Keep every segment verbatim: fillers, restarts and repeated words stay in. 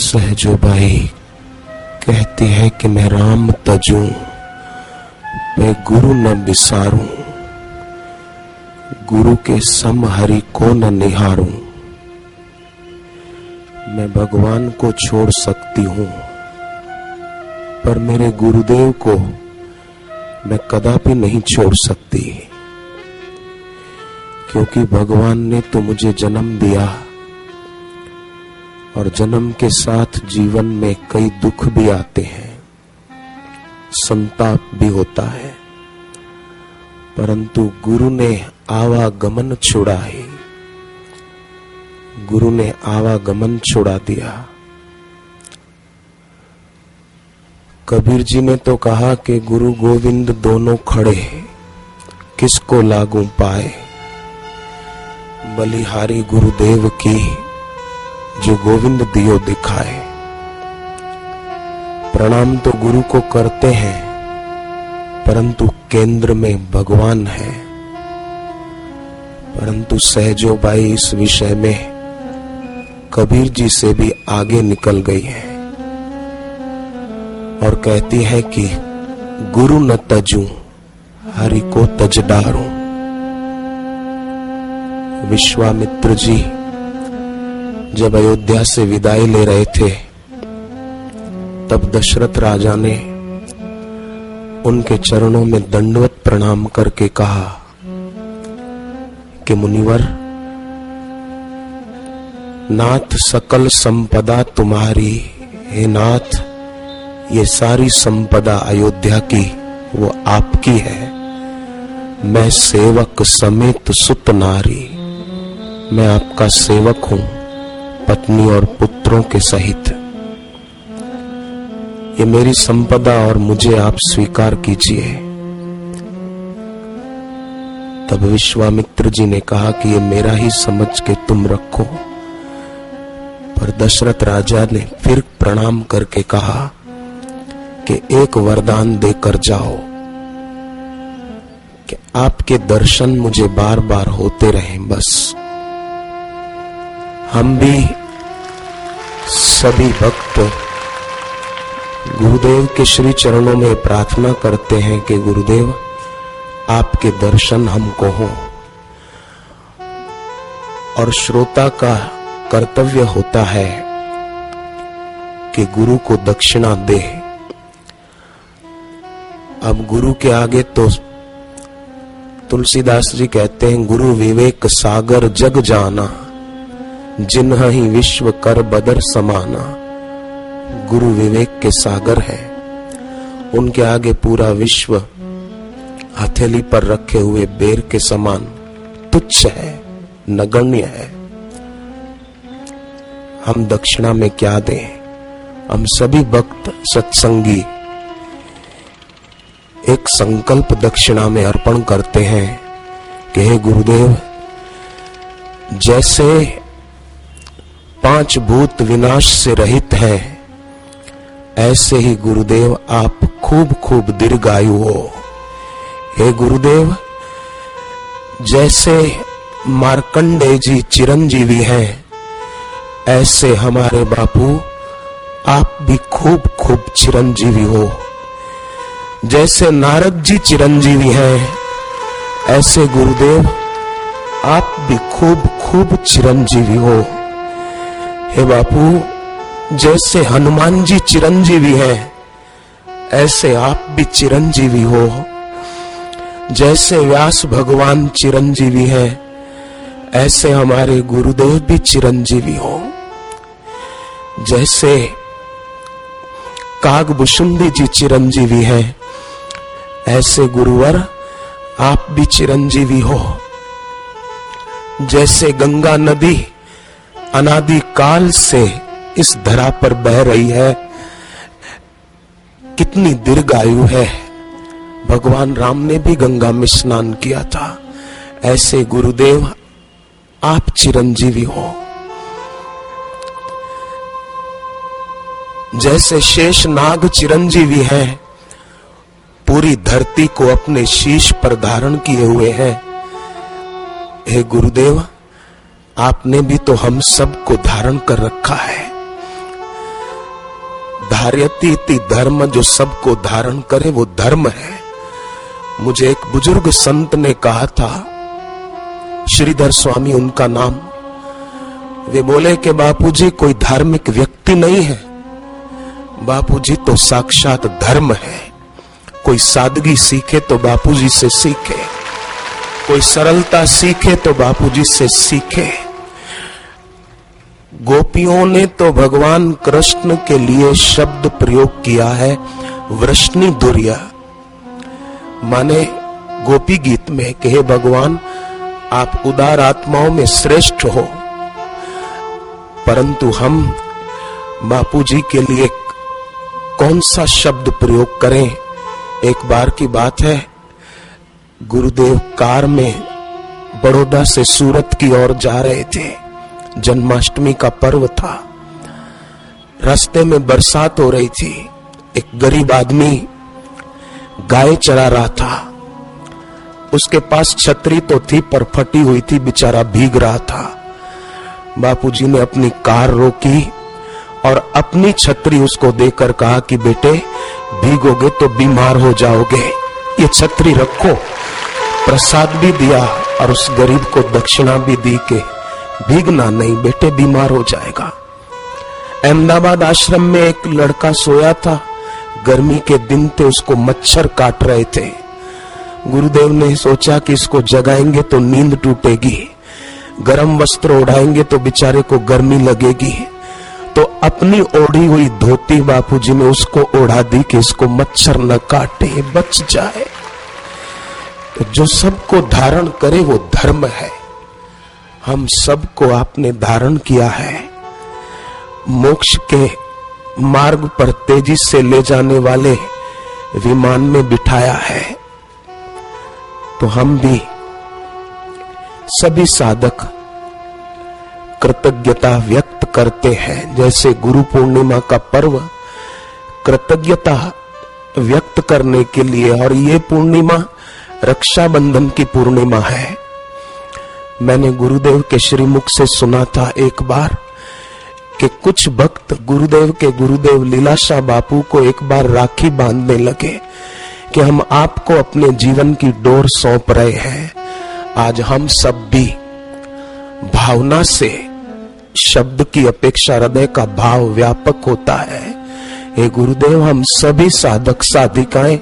Sahajo by कहती है कि मैं राम तजूं, मैं गुरु न बिसारूं, गुरु के सम हरि को न निहारूं। मैं भगवान को छोड़ सकती हूं पर मेरे गुरुदेव को मैं कदापि नहीं छोड़ सकती, क्योंकि भगवान ने तो मुझे जन्म दिया और जन्म के साथ जीवन में कई दुख भी आते हैं, संताप भी होता है, परंतु गुरु ने आवागमन छुड़ा है, गुरु ने आवागमन छुड़ा दिया। कबीर जी ने तो कहा कि गुरु गोविंद दोनों खड़े, किसको लागू पाए, बलिहारी गुरुदेव की जो गोविंद दियो दिखाए। प्रणाम तो गुरु को करते हैं परंतु केंद्र में भगवान है। परंतु सहजो बाई इस विषय में कबीर जी से भी आगे निकल गई है और कहती है कि गुरु न तजूं हरि को तज डारूं। विश्वामित्र जी जब अयोध्या से विदाई ले रहे थे तब दशरथ राजा ने उनके चरणों में दंडवत प्रणाम करके कहा कि मुनिवर नाथ सकल संपदा तुम्हारी हे नाथ, ये सारी संपदा अयोध्या की वो आपकी है। मैं सेवक समेत सुत नारी, मैं आपका सेवक हूं पत्नी और पुत्रों के सहित। ये मेरी संपदा और मुझे आप स्वीकार कीजिए। तब विश्वामित्र जी ने कहा कि ये मेरा ही समझ के तुम रखो। पर दशरथ राजा ने फिर प्रणाम करके कहा कि एक वरदान देकर जाओ कि आपके दर्शन मुझे बार बार होते रहें, बस। हम भी सभी भक्त गुरुदेव के श्री चरणों में प्रार्थना करते हैं कि गुरुदेव आपके दर्शन हमको हो। और श्रोता का कर्तव्य होता है कि गुरु को दक्षिणा दे। अब गुरु के आगे तो तुलसीदास जी कहते हैं, गुरु विवेक सागर जग जाना, जिन्ह ही विश्व कर बदर समाना। गुरु विवेक के सागर है, उनके आगे पूरा विश्व हथेली पर रखे हुए बेर के समान तुच्छ है, नगण्य है। हम दक्षिणा में क्या दें? हम सभी भक्त सत्संगी एक संकल्प दक्षिणा में अर्पण करते हैं कि हे गुरुदेव, जैसे पांच भूत विनाश से रहित हैं, ऐसे ही गुरुदेव आप खूब खूब दीर्घायु हो। हे गुरुदेव, जैसे मारकंडे जी चिरंजीवी हैं, ऐसे हमारे बापू आप भी खूब खूब चिरंजीवी हो। जैसे नारद जी चिरंजीवी हैं, ऐसे गुरुदेव आप भी खूब खूब चिरंजीवी हो। हे बापू, जैसे हनुमान जी चिरंजीवी हैं, ऐसे आप भी चिरंजीवी हो। जैसे व्यास भगवान चिरंजीवी हैं, ऐसे हमारे गुरुदेव भी चिरंजीवी हो। जैसे काग भुसुंडी जी चिरंजीवी हैं, ऐसे गुरुवर आप भी चिरंजीवी हो। जैसे गंगा नदी अनादि काल से इस धरा पर बह रही है, कितनी दीर्घायु है। भगवान राम ने भी गंगा में स्नान किया था। ऐसे गुरुदेव आप चिरंजीवी हो। जैसे शेष नाग चिरंजीवी है, पूरी धरती को अपने शीश पर धारण किए हुए हैं, हे गुरुदेव आपने भी तो हम सबको धारण कर रखा है। धार्यति इति धर्म, जो सबको धारण करे वो धर्म है। मुझे एक बुजुर्ग संत ने कहा था, श्रीधर स्वामी उनका नाम, वे बोले कि बापूजी कोई धार्मिक व्यक्ति नहीं है, बापूजी तो साक्षात धर्म है। कोई सादगी सीखे तो बापूजी से सीखे, कोई सरलता सीखे तो बापूजी से सीखे। गोपियों ने तो भगवान कृष्ण के लिए शब्द प्रयोग किया है वृष्णि धुर्या, माने गोपी गीत में कि हे भगवान आप उदार आत्माओं में श्रेष्ठ हो, परंतु हम बापू जी के लिए कौन सा शब्द प्रयोग करें। एक बार की बात है, गुरुदेव कार में बड़ौदा से सूरत की ओर जा रहे थे, जन्माष्टमी का पर्व था। रास्ते में बरसात हो रही थी, एक गरीब आदमी गाय चरा रहा था, उसके पास छतरी तो थी पर फटी हुई थी, बेचारा भीग रहा था। बापूजी ने अपनी कार रोकी और अपनी छतरी उसको देकर कहा कि बेटे भीगोगे तो बीमार हो जाओगे, ये छतरी रखो। प्रसाद भी दिया और उस गरीब को दक्षिणा भी दी के भीगना नहीं बेटे, बीमार हो जाएगा। अहमदाबाद आश्रम में एक लड़का सोया था, गर्मी के दिन थे, उसको मच्छर काट रहे थे। गुरुदेव ने सोचा कि इसको जगाएंगे तो नींद टूटेगी, गर्म वस्त्र ओढ़ाएंगे तो बेचारे को गर्मी लगेगी, तो अपनी ओढ़ी हुई धोती बापूजी ने उसको ओढ़ा दी कि इसको मच्छर न काटे, बच जाए। तो जो सबको धारण करे वो धर्म है। हम सबको आपने धारण किया है, मोक्ष के मार्ग पर तेजी से ले जाने वाले विमान में बिठाया है। तो हम भी सभी साधक कृतज्ञता व्यक्त करते हैं, जैसे गुरु पूर्णिमा का पर्व कृतज्ञता व्यक्त करने के लिए, और ये पूर्णिमा रक्षाबंधन की पूर्णिमा है। मैंने गुरुदेव के श्रीमुख से सुना था एक बार कि कुछ भक्त गुरुदेव के गुरुदेव लीला शाह बापू को एक बार राखी बांधने लगे कि हम आपको अपने जीवन की डोर सौंप रहे हैं। आज हम सब भी भावना से, शब्द की अपेक्षा हृदय का भाव व्यापक होता है। हे गुरुदेव, हम सभी साधक साधिकाएं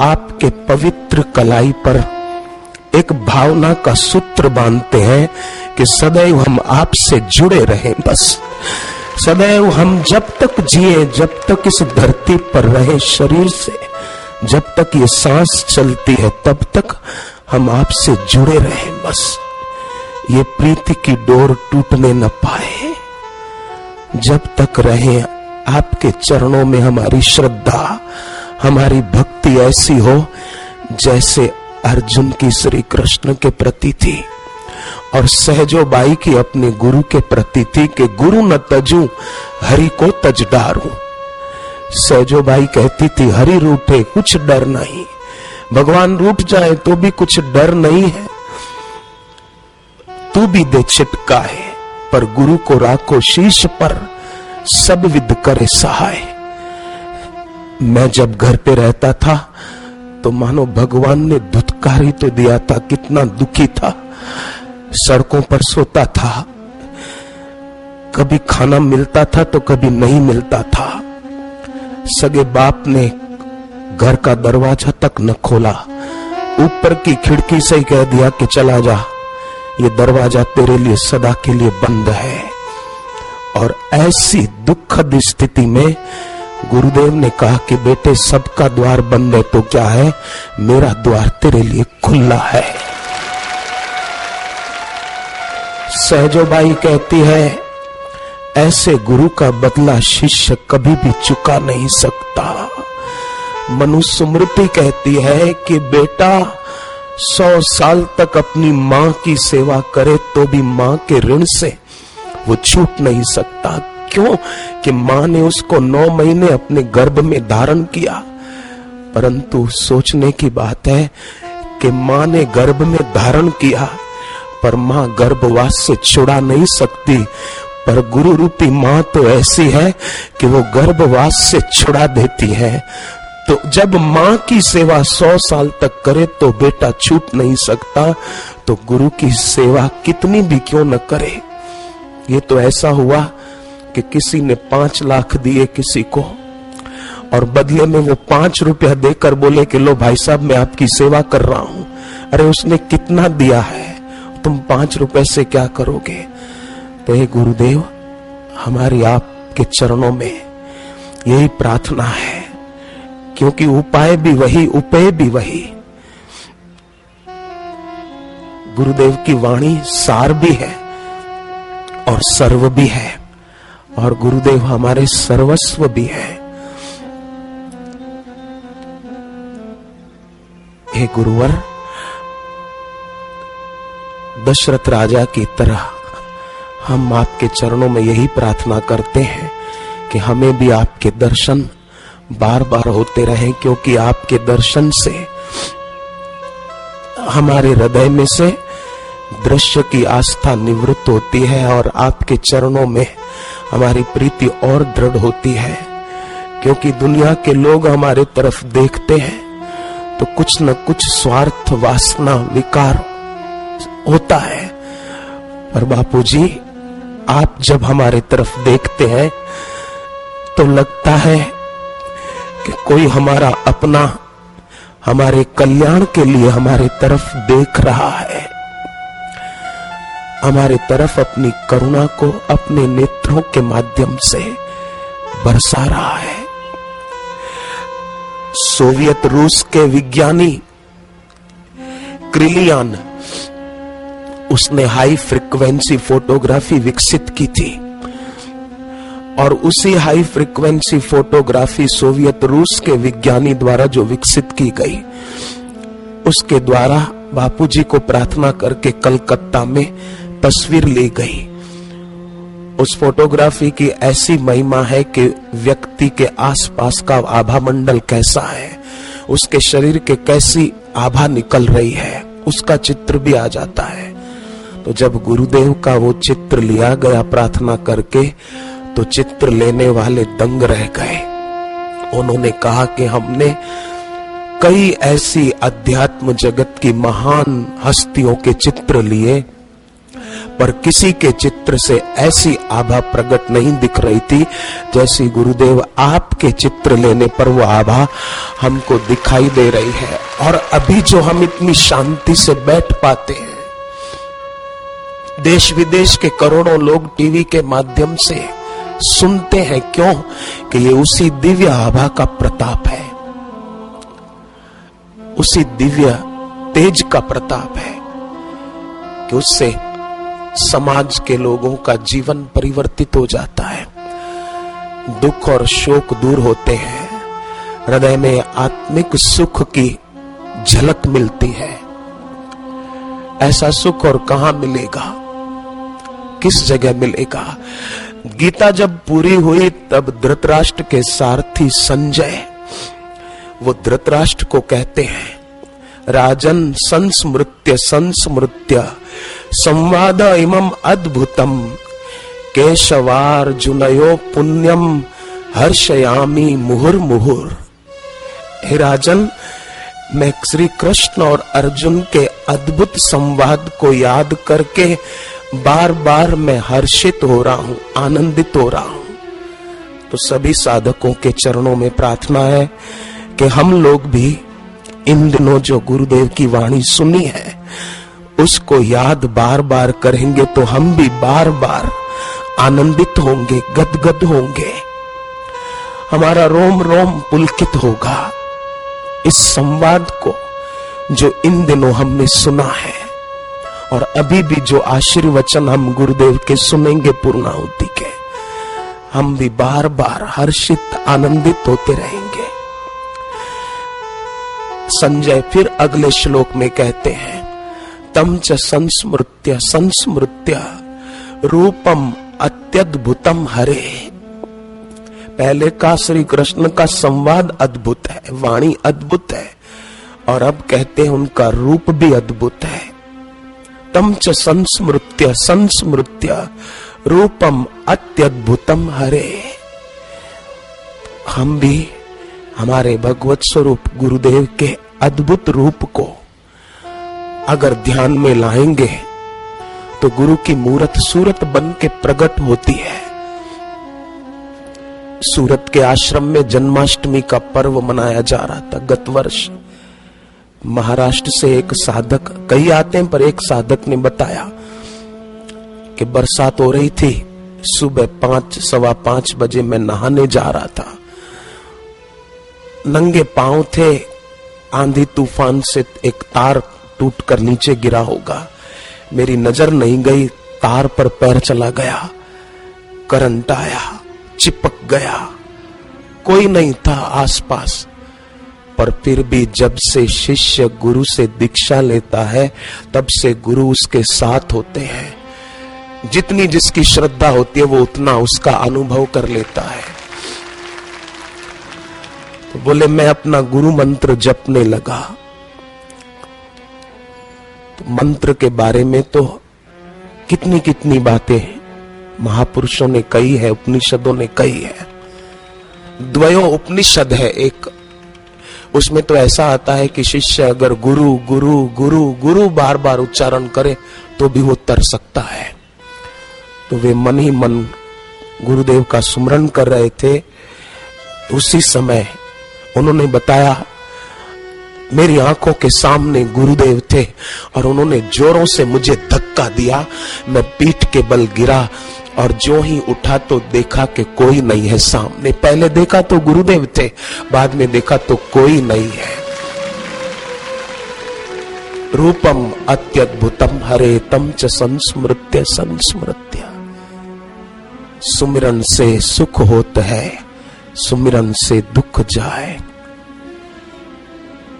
आपके पवित्र कलाई पर एक भावना का सूत्र बांधते हैं कि सदैव हम आपसे जुड़े रहें। बस सदैव हम जब तक जिए, जब तक इस धरती पर रहे शरीर से, जब तक ये सांस चलती है तब तक हम आपसे जुड़े रहे। बस ये प्रीति की डोर टूटने न पाए, जब तक रहे आपके चरणों में हमारी श्रद्धा, हमारी भक्ति ऐसी हो जैसे अर्जुन की श्री कृष्ण के प्रति थी और सहजो बाई की अपने गुरु के प्रति थी कि गुरु न तजू हरि को तज डारू। सहजो बाई कहती थी, हरि रूठे कुछ डर नहीं, भगवान रूठ जाए तो भी कुछ डर नहीं है। तू भी दे छिटका है पर गुरु को राखो शीश पर, सब विद करे सहाय। मैं जब घर पे रहता था तो मानो भगवान ने धुतकारी तो दिया था, कितना दुखी था। सड़कों पर सोता था, कभी खाना मिलता था तो कभी नहीं मिलता था। सगे बाप ने घर का दरवाजा तक न खोला, ऊपर की खिड़की से ही कह दिया कि चला जा, ये दरवाजा तेरे लिए सदा के लिए बंद है। और ऐसी दुखद स्थिति में गुरुदेव ने कहा कि बेटे सबका द्वार बंद है तो क्या है, मेरा द्वार तेरे लिए खुला है। सहजोबाई कहती है, ऐसे गुरु का बदला शिष्य कभी भी चुका नहीं सकता। मनुस्मृति कहती है कि बेटा सौ साल तक अपनी माँ की सेवा करे तो भी माँ के ऋण से वो छूट नहीं सकता। क्यों कि माँ ने उसको नौ महीने अपने गर्भ में धारण किया। परंतु सोचने की बात है कि माँ ने गर्भ में धारण किया पर माँ गर्भवास से छुड़ा नहीं सकती, पर गुरु रूपी माँ तो ऐसी है कि वो गर्भवास से छुड़ा देती है। तो जब माँ की सेवा सौ साल तक करे तो बेटा छूट नहीं सकता, तो गुरु की सेवा कितनी भी क्यों न करे। ये तो ऐसा हुआ कि किसी ने पांच लाख दिए किसी को, और बदले में वो पांच रुपया देकर बोले कि लो भाई साहब मैं आपकी सेवा कर रहा हूं। अरे उसने कितना दिया है, तुम पांच रुपए से क्या करोगे? तो हे गुरुदेव, हमारी आपके चरणों में यही प्रार्थना है, क्योंकि उपाय भी वही उपेय भी वही। गुरुदेव की वाणी सार भी है और सर्व भी है, और गुरुदेव हमारे सर्वस्व भी है। हे गुरुवर, दशरथ राजा की तरह हम आपके चरणों में यही प्रार्थना करते हैं कि हमें भी आपके दर्शन बार बार होते रहें, क्योंकि आपके दर्शन से हमारे हृदय में से दृश्य की आस्था निवृत्त होती है और आपके चरणों में हमारी प्रीति और दृढ़ होती है। क्योंकि दुनिया के लोग हमारे तरफ देखते हैं तो कुछ न कुछ स्वार्थ, वासना, विकार होता है, पर बापू जी आप जब हमारे तरफ देखते हैं तो लगता है कि कोई हमारा अपना हमारे कल्याण के लिए हमारे तरफ देख रहा है, हमारे तरफ अपनी करुणा को अपने नेत्रों के माध्यम से बरसा रहा है। सोवियत रूस के विज्ञानी क्रिलियान, उसने हाई फ्रिक्वेंसी फोटोग्राफी विकसित की थी, और उसी हाई फ्रिक्वेंसी फोटोग्राफी सोवियत रूस के विज्ञानी द्वारा जो विकसित की गई, उसके द्वारा बापूजी को प्रार्थना करके कलकत्ता में तस्वीर ली गई। उस फोटोग्राफी की ऐसी महिमा है कि व्यक्ति के आसपास का आभा मंडल कैसा है, उसके शरीर के कैसी आभा निकल रही है, उसका चित्र भी आ जाता है। तो जब गुरुदेव का वो चित्र लिया गया प्रार्थना करके, तो चित्र लेने वाले दंग रह गए। उन्होंने कहा कि हमने कई ऐसी अध्यात्म जगत की महान हस्तियों के चित्र लिए, पर किसी के चित्र से ऐसी आभा प्रकट नहीं दिख रही थी जैसी गुरुदेव आपके चित्र लेने पर वो आभा हमको दिखाई दे रही है। और अभी जो हम इतनी शांति से बैठ पाते हैं, देश विदेश के करोड़ों लोग टीवी के माध्यम से सुनते हैं, क्यों? कि ये उसी दिव्य आभा का प्रताप है, उसी दिव्य तेज का प्रताप है कि उससे समाज के लोगों का जीवन परिवर्तित हो जाता है, दुख और शोक दूर होते हैं, हृदय में आत्मिक सुख की झलक मिलती है। ऐसा सुख और कहां मिलेगा, किस जगह मिलेगा? गीता जब पूरी हुई तब धृतराष्ट्र के सारथी संजय, वो धृतराष्ट्र को कहते हैं, राजन संस्मृत्य संस्मृत्य संवाद इमम अद्भुतम केशवार्जुनयो पुण्यम हर्षयामी मुहुर्मुहुर। हे राजन, मैं श्री कृष्ण और अर्जुन के अद्भुत संवाद को याद करके बार बार मैं हर्षित हो रहा हूं, आनंदित हो रहा हूं। तो सभी साधकों के चरणों में प्रार्थना है कि हम लोग भी इन दिनों जो गुरुदेव की वाणी सुनी है उसको याद बार बार करेंगे तो हम भी बार बार आनंदित होंगे, गदगद होंगे, हमारा रोम रोम पुलकित होगा इस संवाद को जो इन दिनों हमने सुना है। और अभी भी जो आशीर्वचन हम गुरुदेव के सुनेंगे पूर्णाहुति के, हम भी बार बार हर्षित आनंदित होते रहेंगे। संजय फिर अगले श्लोक में कहते हैं, तम च संस्मृत्य संस्मृत्य रूपम अत्यद्भुतम हरे। पहले का श्री कृष्ण का संवाद अद्भुत है, वाणी अद्भुत है, और अब कहते हैं उनका रूप भी अद्भुत है। तम च संस्मृत्य संस्मृत्य रूपम अत्यद्भुतम हरे। हम भी हमारे भगवत स्वरूप गुरुदेव के अद्भुत रूप को अगर ध्यान में लाएंगे तो गुरु की मूरत सूरत बन के प्रकट होती है। सूरत के आश्रम में जन्माष्टमी का पर्व मनाया जा रहा था गत वर्ष। महाराष्ट्र से एक साधक, कई आते हैं, पर एक साधक ने बताया कि बरसात हो रही थी, सुबह पांच सवा पांच बजे मैं नहाने जा रहा था, नंगे पांव थे, आंधी तूफान से एक तार टूटकर नीचे गिरा होगा, मेरी नजर नहीं गई, तार पर पैर चला गया, करंट आया, चिपक गया, कोई नहीं था आसपास। पर फिर भी जब से शिष्य गुरु से दीक्षा लेता है तब से गुरु उसके साथ होते हैं। जितनी जिसकी श्रद्धा होती है वो उतना उसका अनुभव कर लेता है। तो बोले मैं अपना गुरु मंत्र जपने लगा। तो मंत्र के बारे में तो कितनी कितनी बातें महापुरुषों ने कही है, उपनिषदों ने कही है। द्वयो उपनिषद है एक, उसमें तो ऐसा आता है कि शिष्य अगर गुरु गुरु गुरु गुरु बार बार उच्चारण करे तो भी वो तर सकता है। तो वे मन ही मन गुरुदेव का स्मरण कर रहे थे। उसी समय उन्होंने बताया, मेरी आंखों के सामने गुरुदेव थे और उन्होंने जोरों से मुझे धक्का दिया, मैं पीठ के बल गिरा और जो ही उठा तो देखा कि कोई नहीं है सामने। पहले देखा तो गुरुदेव थे, बाद में देखा तो कोई नहीं है। रूपम अत्यद्भुतम हरे तम च संस्मृत्य संस्मृत्य। सुमिरन से सुख होता है, सुमिरन से दुख जाए।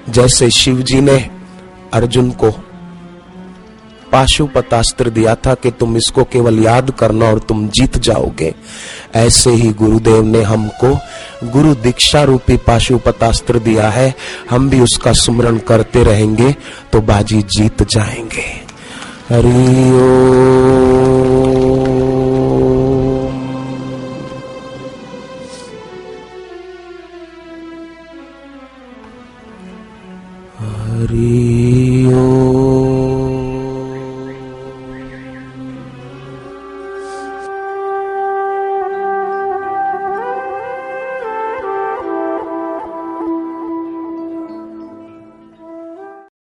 जैसे शिव जी ने अर्जुन को पाशुपतास्त्र दिया था कि तुम इसको केवल याद करना और तुम जीत जाओगे, ऐसे ही गुरुदेव ने हमको गुरु दीक्षा रूपी पाशुपतास्त्र दिया है। हम भी उसका स्मरण करते रहेंगे तो बाजी जीत जाएंगे। हरि ओम।